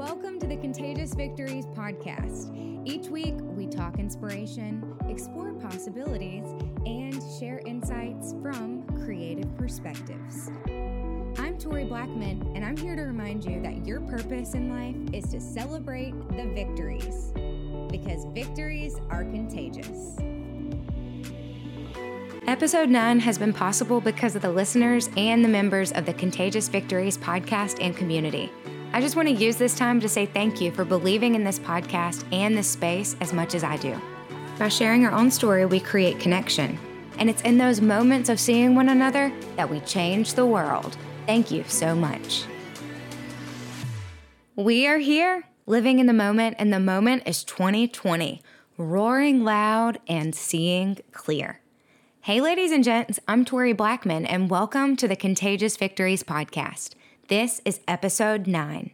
Welcome to the Contagious Victories podcast. Each week, we talk inspiration, explore possibilities, and share insights from creative perspectives. I'm Tori Blackman, and I'm here to remind you that your purpose in life is to celebrate the victories, because victories are contagious. Episode 9 has been possible because of the listeners and the members of the Contagious Victories podcast and community. I just want to use this time to say thank you for believing in this podcast and this space as much as I do. By sharing our own story, we create connection. And it's in those moments of seeing one another that we change the world. Thank you so much. We are here, living in the moment, and the moment is 2020, roaring loud and seeing clear. Hey, ladies and gents, I'm Tori Blackman, and welcome to the Contagious Victories podcast. This is episode 9.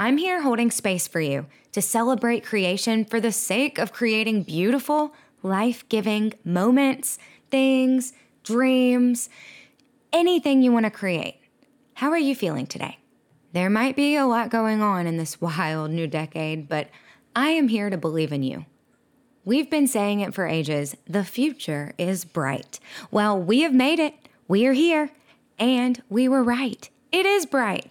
I'm here holding space for you to celebrate creation for the sake of creating beautiful, life-giving moments, things, dreams, anything you want to create. How are you feeling today? There might be a lot going on in this wild new decade, but I am here to believe in you. We've been saying it for ages. The future is bright. Well, we have made it. We are here. And we were right. It is bright.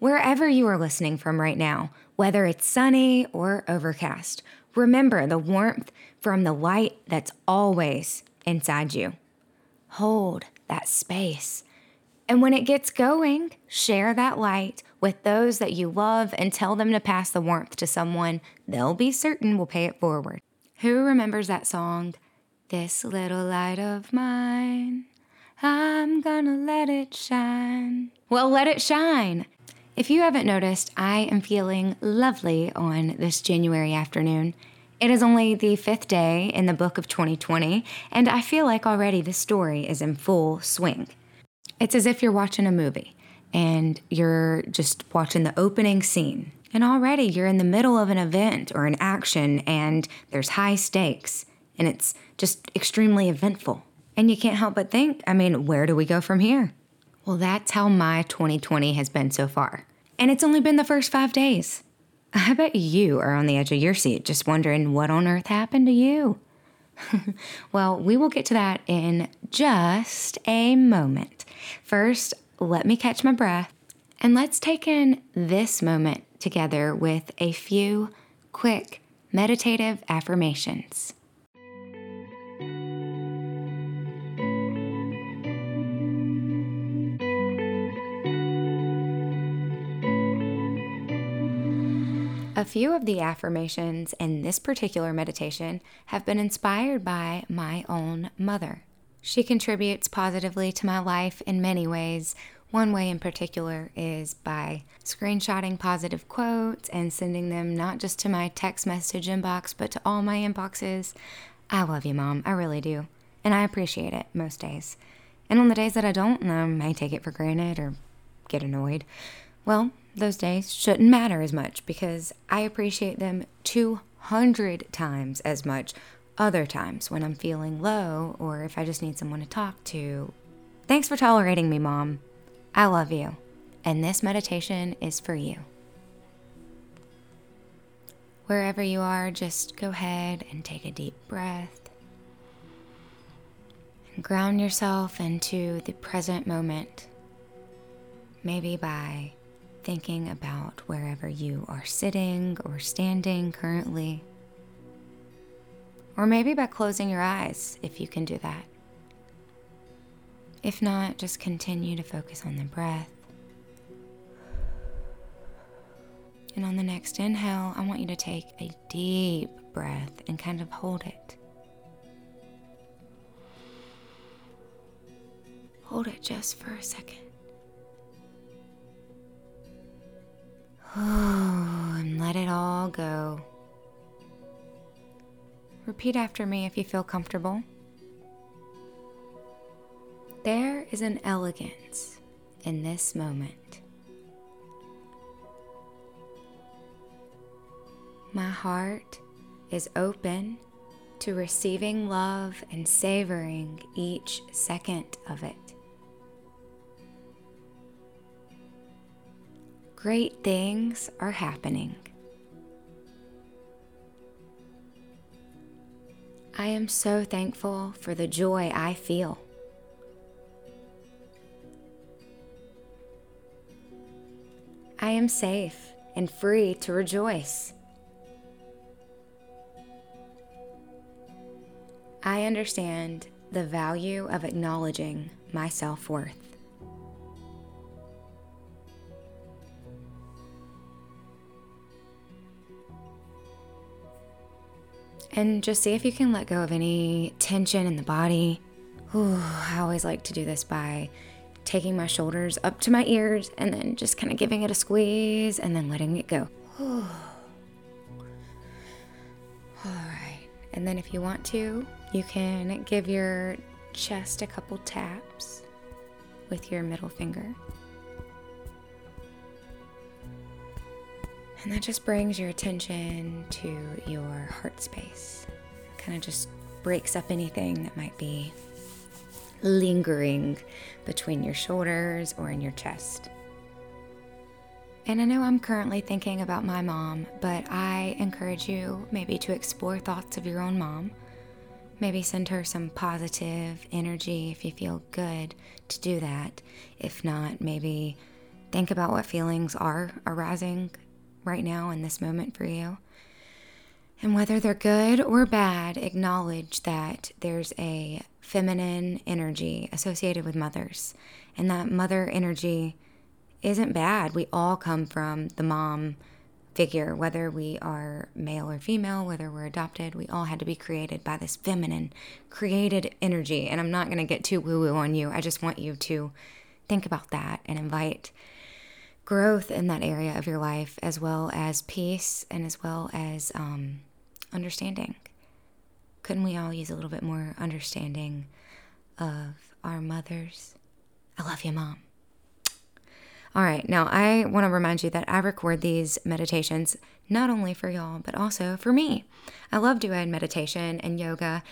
Wherever you are listening from right now, whether it's sunny or overcast, remember the warmth from the light that's always inside you. Hold that space. And when it gets going, share that light with those that you love and tell them to pass the warmth to someone they'll be certain will pay it forward. Who remembers that song, "This Little Light of Mine, I'm gonna let it shine"? Well, let it shine. If you haven't noticed, I am feeling lovely on this January afternoon. It is only the 5th day in the book of 2020, and I feel like already the story is in full swing. It's as if you're watching a movie, and you're just watching the opening scene. And already you're in the middle of an event or an action, and there's high stakes, and it's just extremely eventful. And you can't help but think, where do we go from here? Well, that's how my 2020 has been so far. And it's only been the first 5 days. I bet you are on the edge of your seat just wondering what on earth happened to you. Well, we will get to that in just a moment. First, let me catch my breath, and let's take in this moment together with a few quick meditative affirmations. A few of the affirmations in this particular meditation have been inspired by my own mother. She contributes positively to my life in many ways. One way in particular is by screenshotting positive quotes and sending them not just to my text message inbox, but to all my inboxes. I love you, Mom. I really do. And I appreciate it most days. And on the days that I don't, I may take it for granted or get annoyed. Well, those days shouldn't matter as much because I appreciate them 200 times as much other times when I'm feeling low or if I just need someone to talk to. Thanks for tolerating me, Mom. I love you, and this meditation is for you. Wherever you are, just go ahead and take a deep breath. Ground yourself into the present moment, maybe by thinking about wherever you are sitting or standing currently, or maybe by closing your eyes if you can do that. If not, just continue to focus on the breath. And on the next inhale, I want you to take a deep breath and kind of hold it. Hold it just for a second. And let it all go. Repeat after me if you feel comfortable. There is an elegance in this moment. My heart is open to receiving love and savoring each second of it. Great things are happening. I am so thankful for the joy I feel. I am safe and free to rejoice. I understand the value of acknowledging my self-worth. And just see if you can let go of any tension in the body. Ooh, I always like to do this by taking my shoulders up to my ears and then just kind of giving it a squeeze and then letting it go. Ooh. All right. And then if you want to, you can give your chest a couple taps with your middle finger. And that just brings your attention to your heart space. Kind of just breaks up anything that might be lingering between your shoulders or in your chest. And I know I'm currently thinking about my mom, but I encourage you maybe to explore thoughts of your own mom. Maybe send her some positive energy if you feel good to do that. If not, maybe think about what feelings are arising right now in this moment for you. And whether they're good or bad, acknowledge that there's a feminine energy associated with mothers. And that mother energy isn't bad. We all come from the mom figure, whether we are male or female, whether we're adopted, we all had to be created by this feminine, created energy. And I'm not going to get too woo-woo on you. I just want you to think about that and invite growth in that area of your life, as well as peace and as well as understanding. Couldn't we all use a little bit more understanding of our mothers? I love you, Mom. All right, now I want to remind you that I record these meditations not only for y'all, but also for me. I love doing meditation and yoga,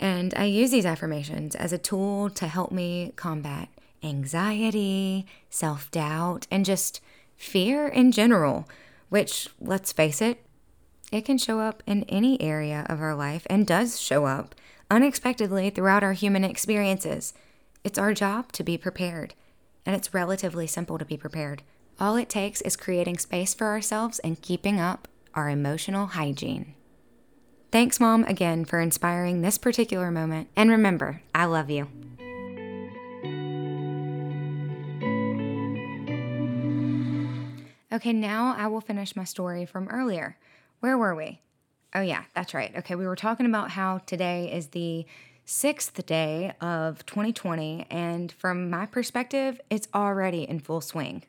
and I use these affirmations as a tool to help me combat anxiety, self-doubt, and just fear in general, which, let's face it, it can show up in any area of our life and does show up unexpectedly throughout our human experiences. It's our job to be prepared, and it's relatively simple to be prepared. All it takes is creating space for ourselves and keeping up our emotional hygiene. Thanks, Mom, again for inspiring this particular moment, and remember, I love you. Okay, now I will finish my story from earlier. Where were we? Oh yeah, that's right. Okay, we were talking about how today is the 6th day of 2020, and from my perspective, it's already in full swing.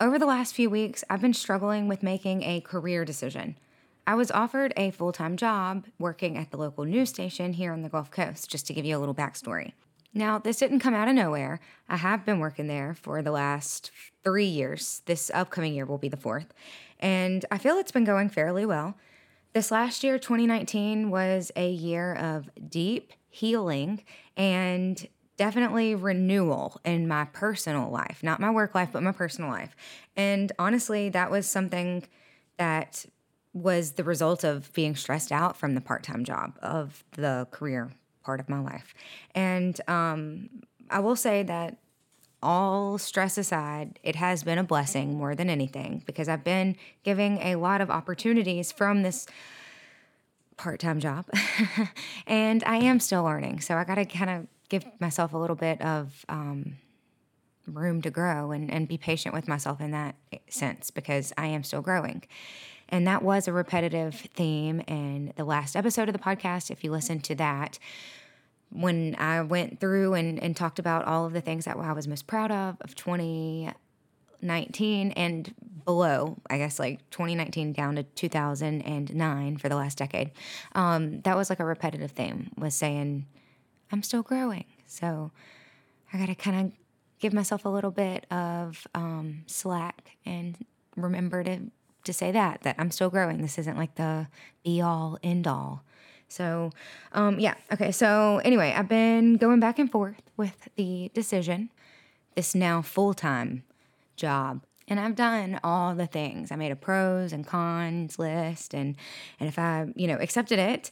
Over the last few weeks, I've been struggling with making a career decision. I was offered a full-time job working at the local news station here on the Gulf Coast, just to give you a little backstory. Now, this didn't come out of nowhere. I have been working there for the last 3 years. This upcoming year will be the 4th. And I feel it's been going fairly well. This last year, 2019, was a year of deep healing and definitely renewal in my personal life. Not my work life, but my personal life. And honestly, that was something that was the result of being stressed out from the part-time job of the career part of my life. And I will say that, all stress aside, it has been a blessing more than anything, because I've been giving a lot of opportunities from this part-time job and I am still learning. So I got to kind of give myself a little bit of room to grow and be patient with myself in that sense, because I am still growing. And that was a repetitive theme in the last episode of the podcast. If you listen to that, when I went through and talked about all of the things that I was most proud of 2019 and below, I guess like 2019 down to 2009 for the last decade, that was like a repetitive theme, was saying, I'm still growing. So I got to kind of give myself a little bit of slack and remember to say that I'm still growing. This isn't like the be all end all. So, yeah. Okay. So anyway, I've been going back and forth with the decision, this now full-time job. And I've done all the things. I made a pros and cons list, and if I, accepted it,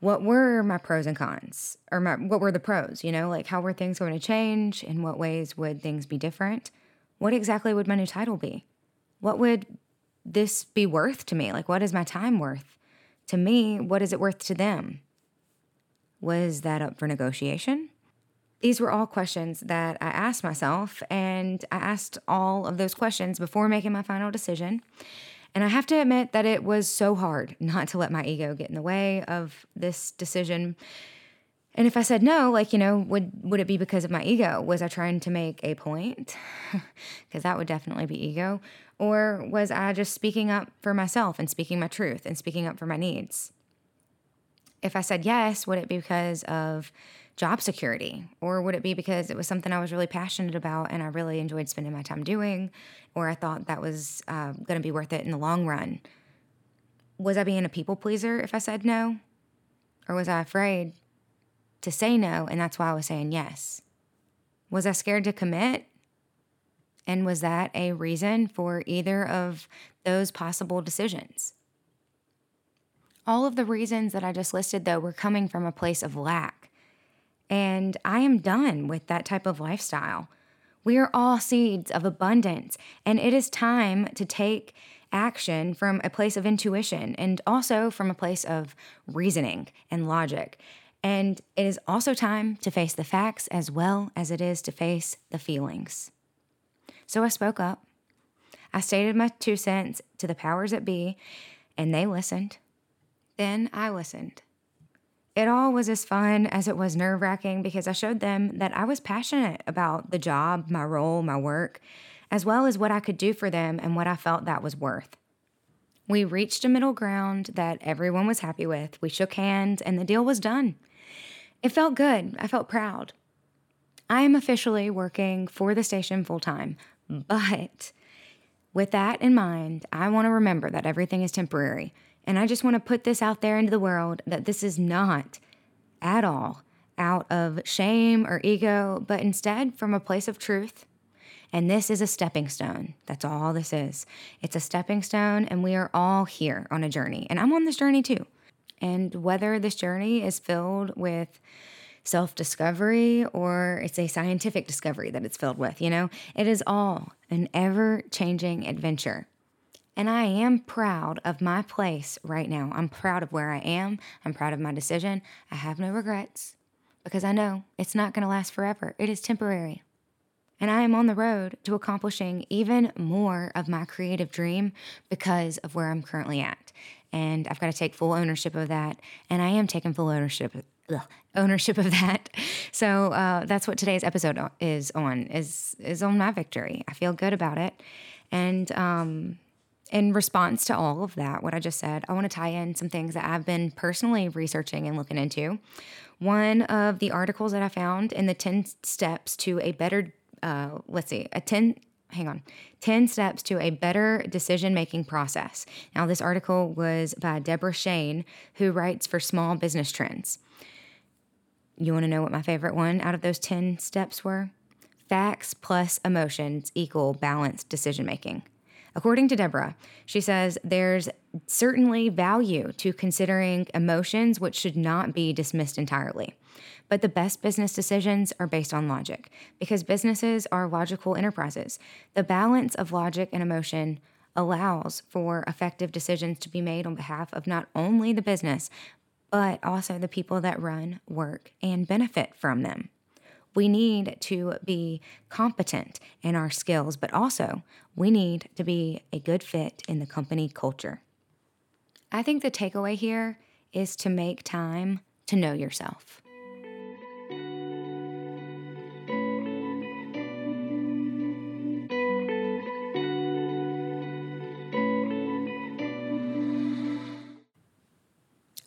what were my pros and cons? Or what were the pros, How were things going to change? In what ways would things be different? What exactly would my new title be? What would this be worth to me? What is my time worth? To me, what is it worth to them? Was that up for negotiation? These were all questions that I asked myself, and I asked all of those questions before making my final decision. And I have to admit that it was so hard not to let my ego get in the way of this decision. And if I said no, would it be because of my ego? Was I trying to make a point? Because that would definitely be ego. Or was I just speaking up for myself and speaking my truth and speaking up for my needs? If I said yes, would it be because of job security? Or would it be because it was something I was really passionate about and I really enjoyed spending my time doing? Or I thought that was going to be worth it in the long run? Was I being a people pleaser if I said no? Or was I afraid to say no, and that's why I was saying yes? Was I scared to commit? And was that a reason for either of those possible decisions? All of the reasons that I just listed, though, were coming from a place of lack. And I am done with that type of lifestyle. We are all seeds of abundance, and it is time to take action from a place of intuition and also from a place of reasoning and logic. And it is also time to face the facts as well as it is to face the feelings. So I spoke up. I stated my 2 cents to the powers that be, and they listened. Then I listened. It all was as fun as it was nerve-wracking because I showed them that I was passionate about the job, my role, my work, as well as what I could do for them and what I felt that was worth. We reached a middle ground that everyone was happy with. We shook hands, and the deal was done. It felt good. I felt proud. I am officially working for the station full-time, but with that in mind, I want to remember that everything is temporary. And I just want to put this out there into the world that this is not at all out of shame or ego, but instead from a place of truth. And this is a stepping stone. That's all this is. It's a stepping stone, and we are all here on a journey. And I'm on this journey too. And whether this journey is filled with self-discovery or it's a scientific discovery that it's filled with, it is all an ever-changing adventure. And I am proud of my place right now. I'm proud of where I am. I'm proud of my decision. I have no regrets because I know it's not going to last forever. It is temporary. And I am on the road to accomplishing even more of my creative dream because of where I'm currently at. And I've got to take full ownership of that. And I am taking full ownership of that. So that's what today's episode is on my victory. I feel good about it. And in response to all of that, what I just said, I want to tie in some things that I've been personally researching and looking into. One of the articles that I found in the 10 steps to a better, 10 steps to a better decision-making process. Now, this article was by Deborah Shane, who writes for Small Business Trends. You want to know what my favorite one out of those 10 steps were? Facts plus emotions equal balanced decision-making. According to Deborah, she says there's certainly value to considering emotions, which should not be dismissed entirely. But the best business decisions are based on logic because businesses are logical enterprises. The balance of logic and emotion allows for effective decisions to be made on behalf of not only the business, but also the people that run, work, and benefit from them. We need to be competent in our skills, but also we need to be a good fit in the company culture. I think the takeaway here is to make time to know yourself.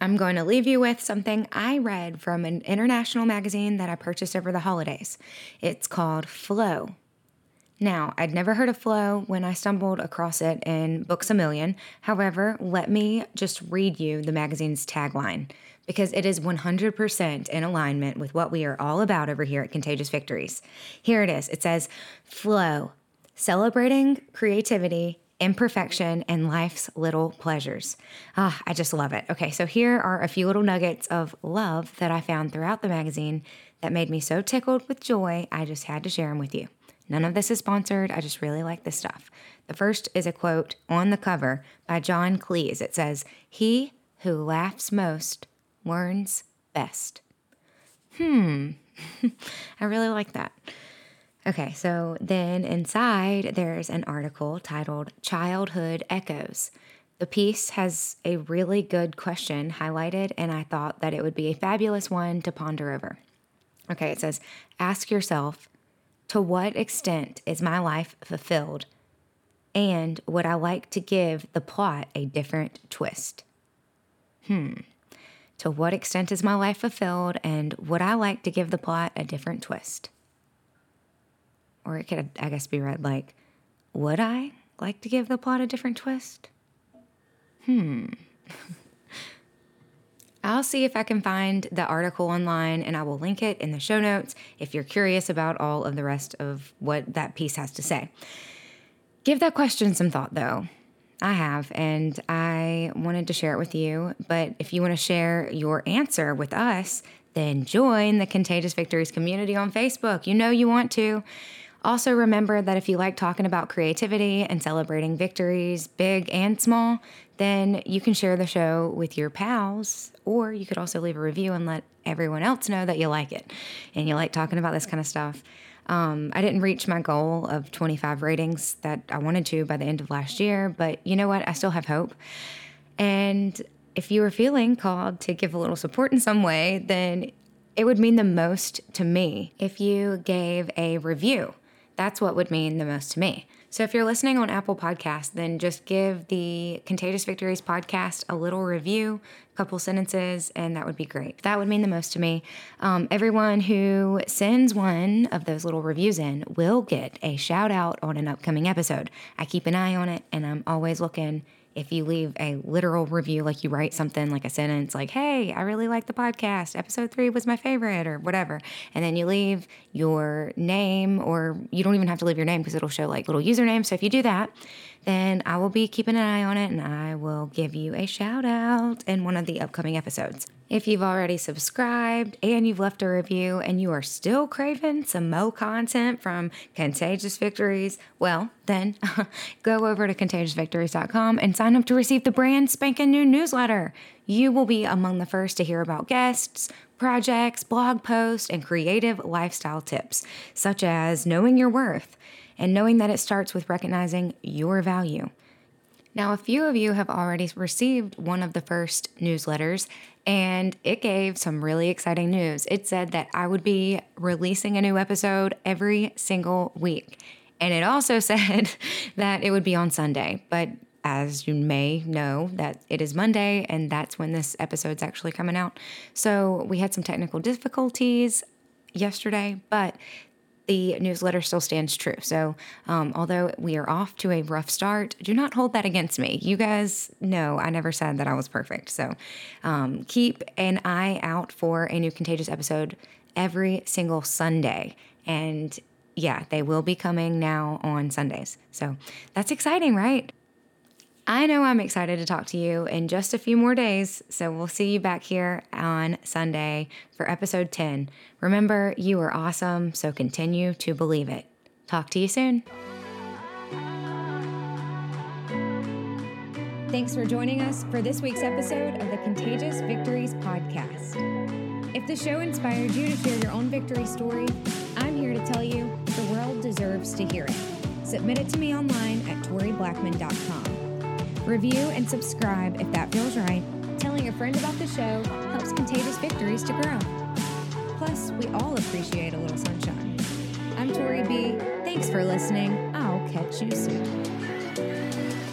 I'm going to leave you with something I read from an international magazine that I purchased over the holidays. It's called Flow. Now, I'd never heard of Flow when I stumbled across it in Books a Million. However, let me just read you the magazine's tagline because it is 100% in alignment with what we are all about over here at Contagious Victories. Here it is. It says, Flow, celebrating creativity, imperfection, and life's little pleasures. Ah, I just love it. Okay, so here are a few little nuggets of love that I found throughout the magazine that made me so tickled with joy, I just had to share them with you. None of this is sponsored. I just really like this stuff. The first is a quote on the cover by John Cleese. It says, "He who laughs most learns best." I really like that. Okay, so then inside there's an article titled Childhood Echoes. The piece has a really good question highlighted, and I thought that it would be a fabulous one to ponder over. Okay, it says, ask yourself, to what extent is my life fulfilled? And would I like to give the plot a different twist? To what extent is my life fulfilled? And would I like to give the plot a different twist? Or it could, I guess, be read like, would I like to give the plot a different twist? I'll see if I can find the article online, and I will link it in the show notes if you're curious about all of the rest of what that piece has to say. Give that question some thought, though. I have, and I wanted to share it with you, but if you want to share your answer with us, then join the Contagious Victories community on Facebook. You know you want to. Also remember that if you like talking about creativity and celebrating victories, big and small, then you can share the show with your pals, or you could also leave a review and let everyone else know that you like it and you like talking about this kind of stuff. I didn't reach my goal of 25 ratings that I wanted to by the end of last year, but you know what? I still have hope. And if you were feeling called to give a little support in some way, then it would mean the most to me if you gave a review. That's what would mean the most to me. So if you're listening on Apple Podcasts, then just give the Contagious Victories podcast a little review, a couple sentences, and that would be great. That would mean the most to me. Everyone who sends one of those little reviews in will get a shout out on an upcoming episode. I keep an eye on it, and I'm always looking. If you leave a literal review, like you write something like a sentence like, hey, I really like the podcast. Episode 3 was my favorite or whatever. And then you leave your name, or you don't even have to leave your name because it'll show like little username. So if you do that, then I will be keeping an eye on it, and I will give you a shout out in one of the upcoming episodes. If you've already subscribed and you've left a review and you are still craving some more content from Contagious Victories, well, then go over to ContagiousVictories.com and sign up to receive the brand spanking new newsletter. You will be among the first to hear about guests, projects, blog posts, and creative lifestyle tips, such as knowing your worth and knowing that it starts with recognizing your value. Now, a few of you have already received one of the first newsletters, and it gave some really exciting news. It said that I would be releasing a new episode every single week. And it also said that it would be on Sunday. But as you may know, that it is Monday, and that's when this episode's actually coming out. So we had some technical difficulties yesterday, but the newsletter still stands true. So although we are off to a rough start, do not hold that against me. You guys know I never said that I was perfect. So keep an eye out for a new Contagious episode every single Sunday. And yeah, they will be coming now on Sundays. So that's exciting, right? I know I'm excited to talk to you in just a few more days, so we'll see you back here on Sunday for episode 10. Remember, you are awesome, so continue to believe it. Talk to you soon. Thanks for joining us for this week's episode of the Contagious Victories podcast. If the show inspired you to share your own victory story, I'm here to tell you the world deserves to hear it. Submit it to me online at ToriBlackman.com. Review and subscribe if that feels right. Telling a friend about the show helps Contagious Victories to grow. Plus, we all appreciate a little sunshine. I'm Tori B. Thanks for listening. I'll catch you soon.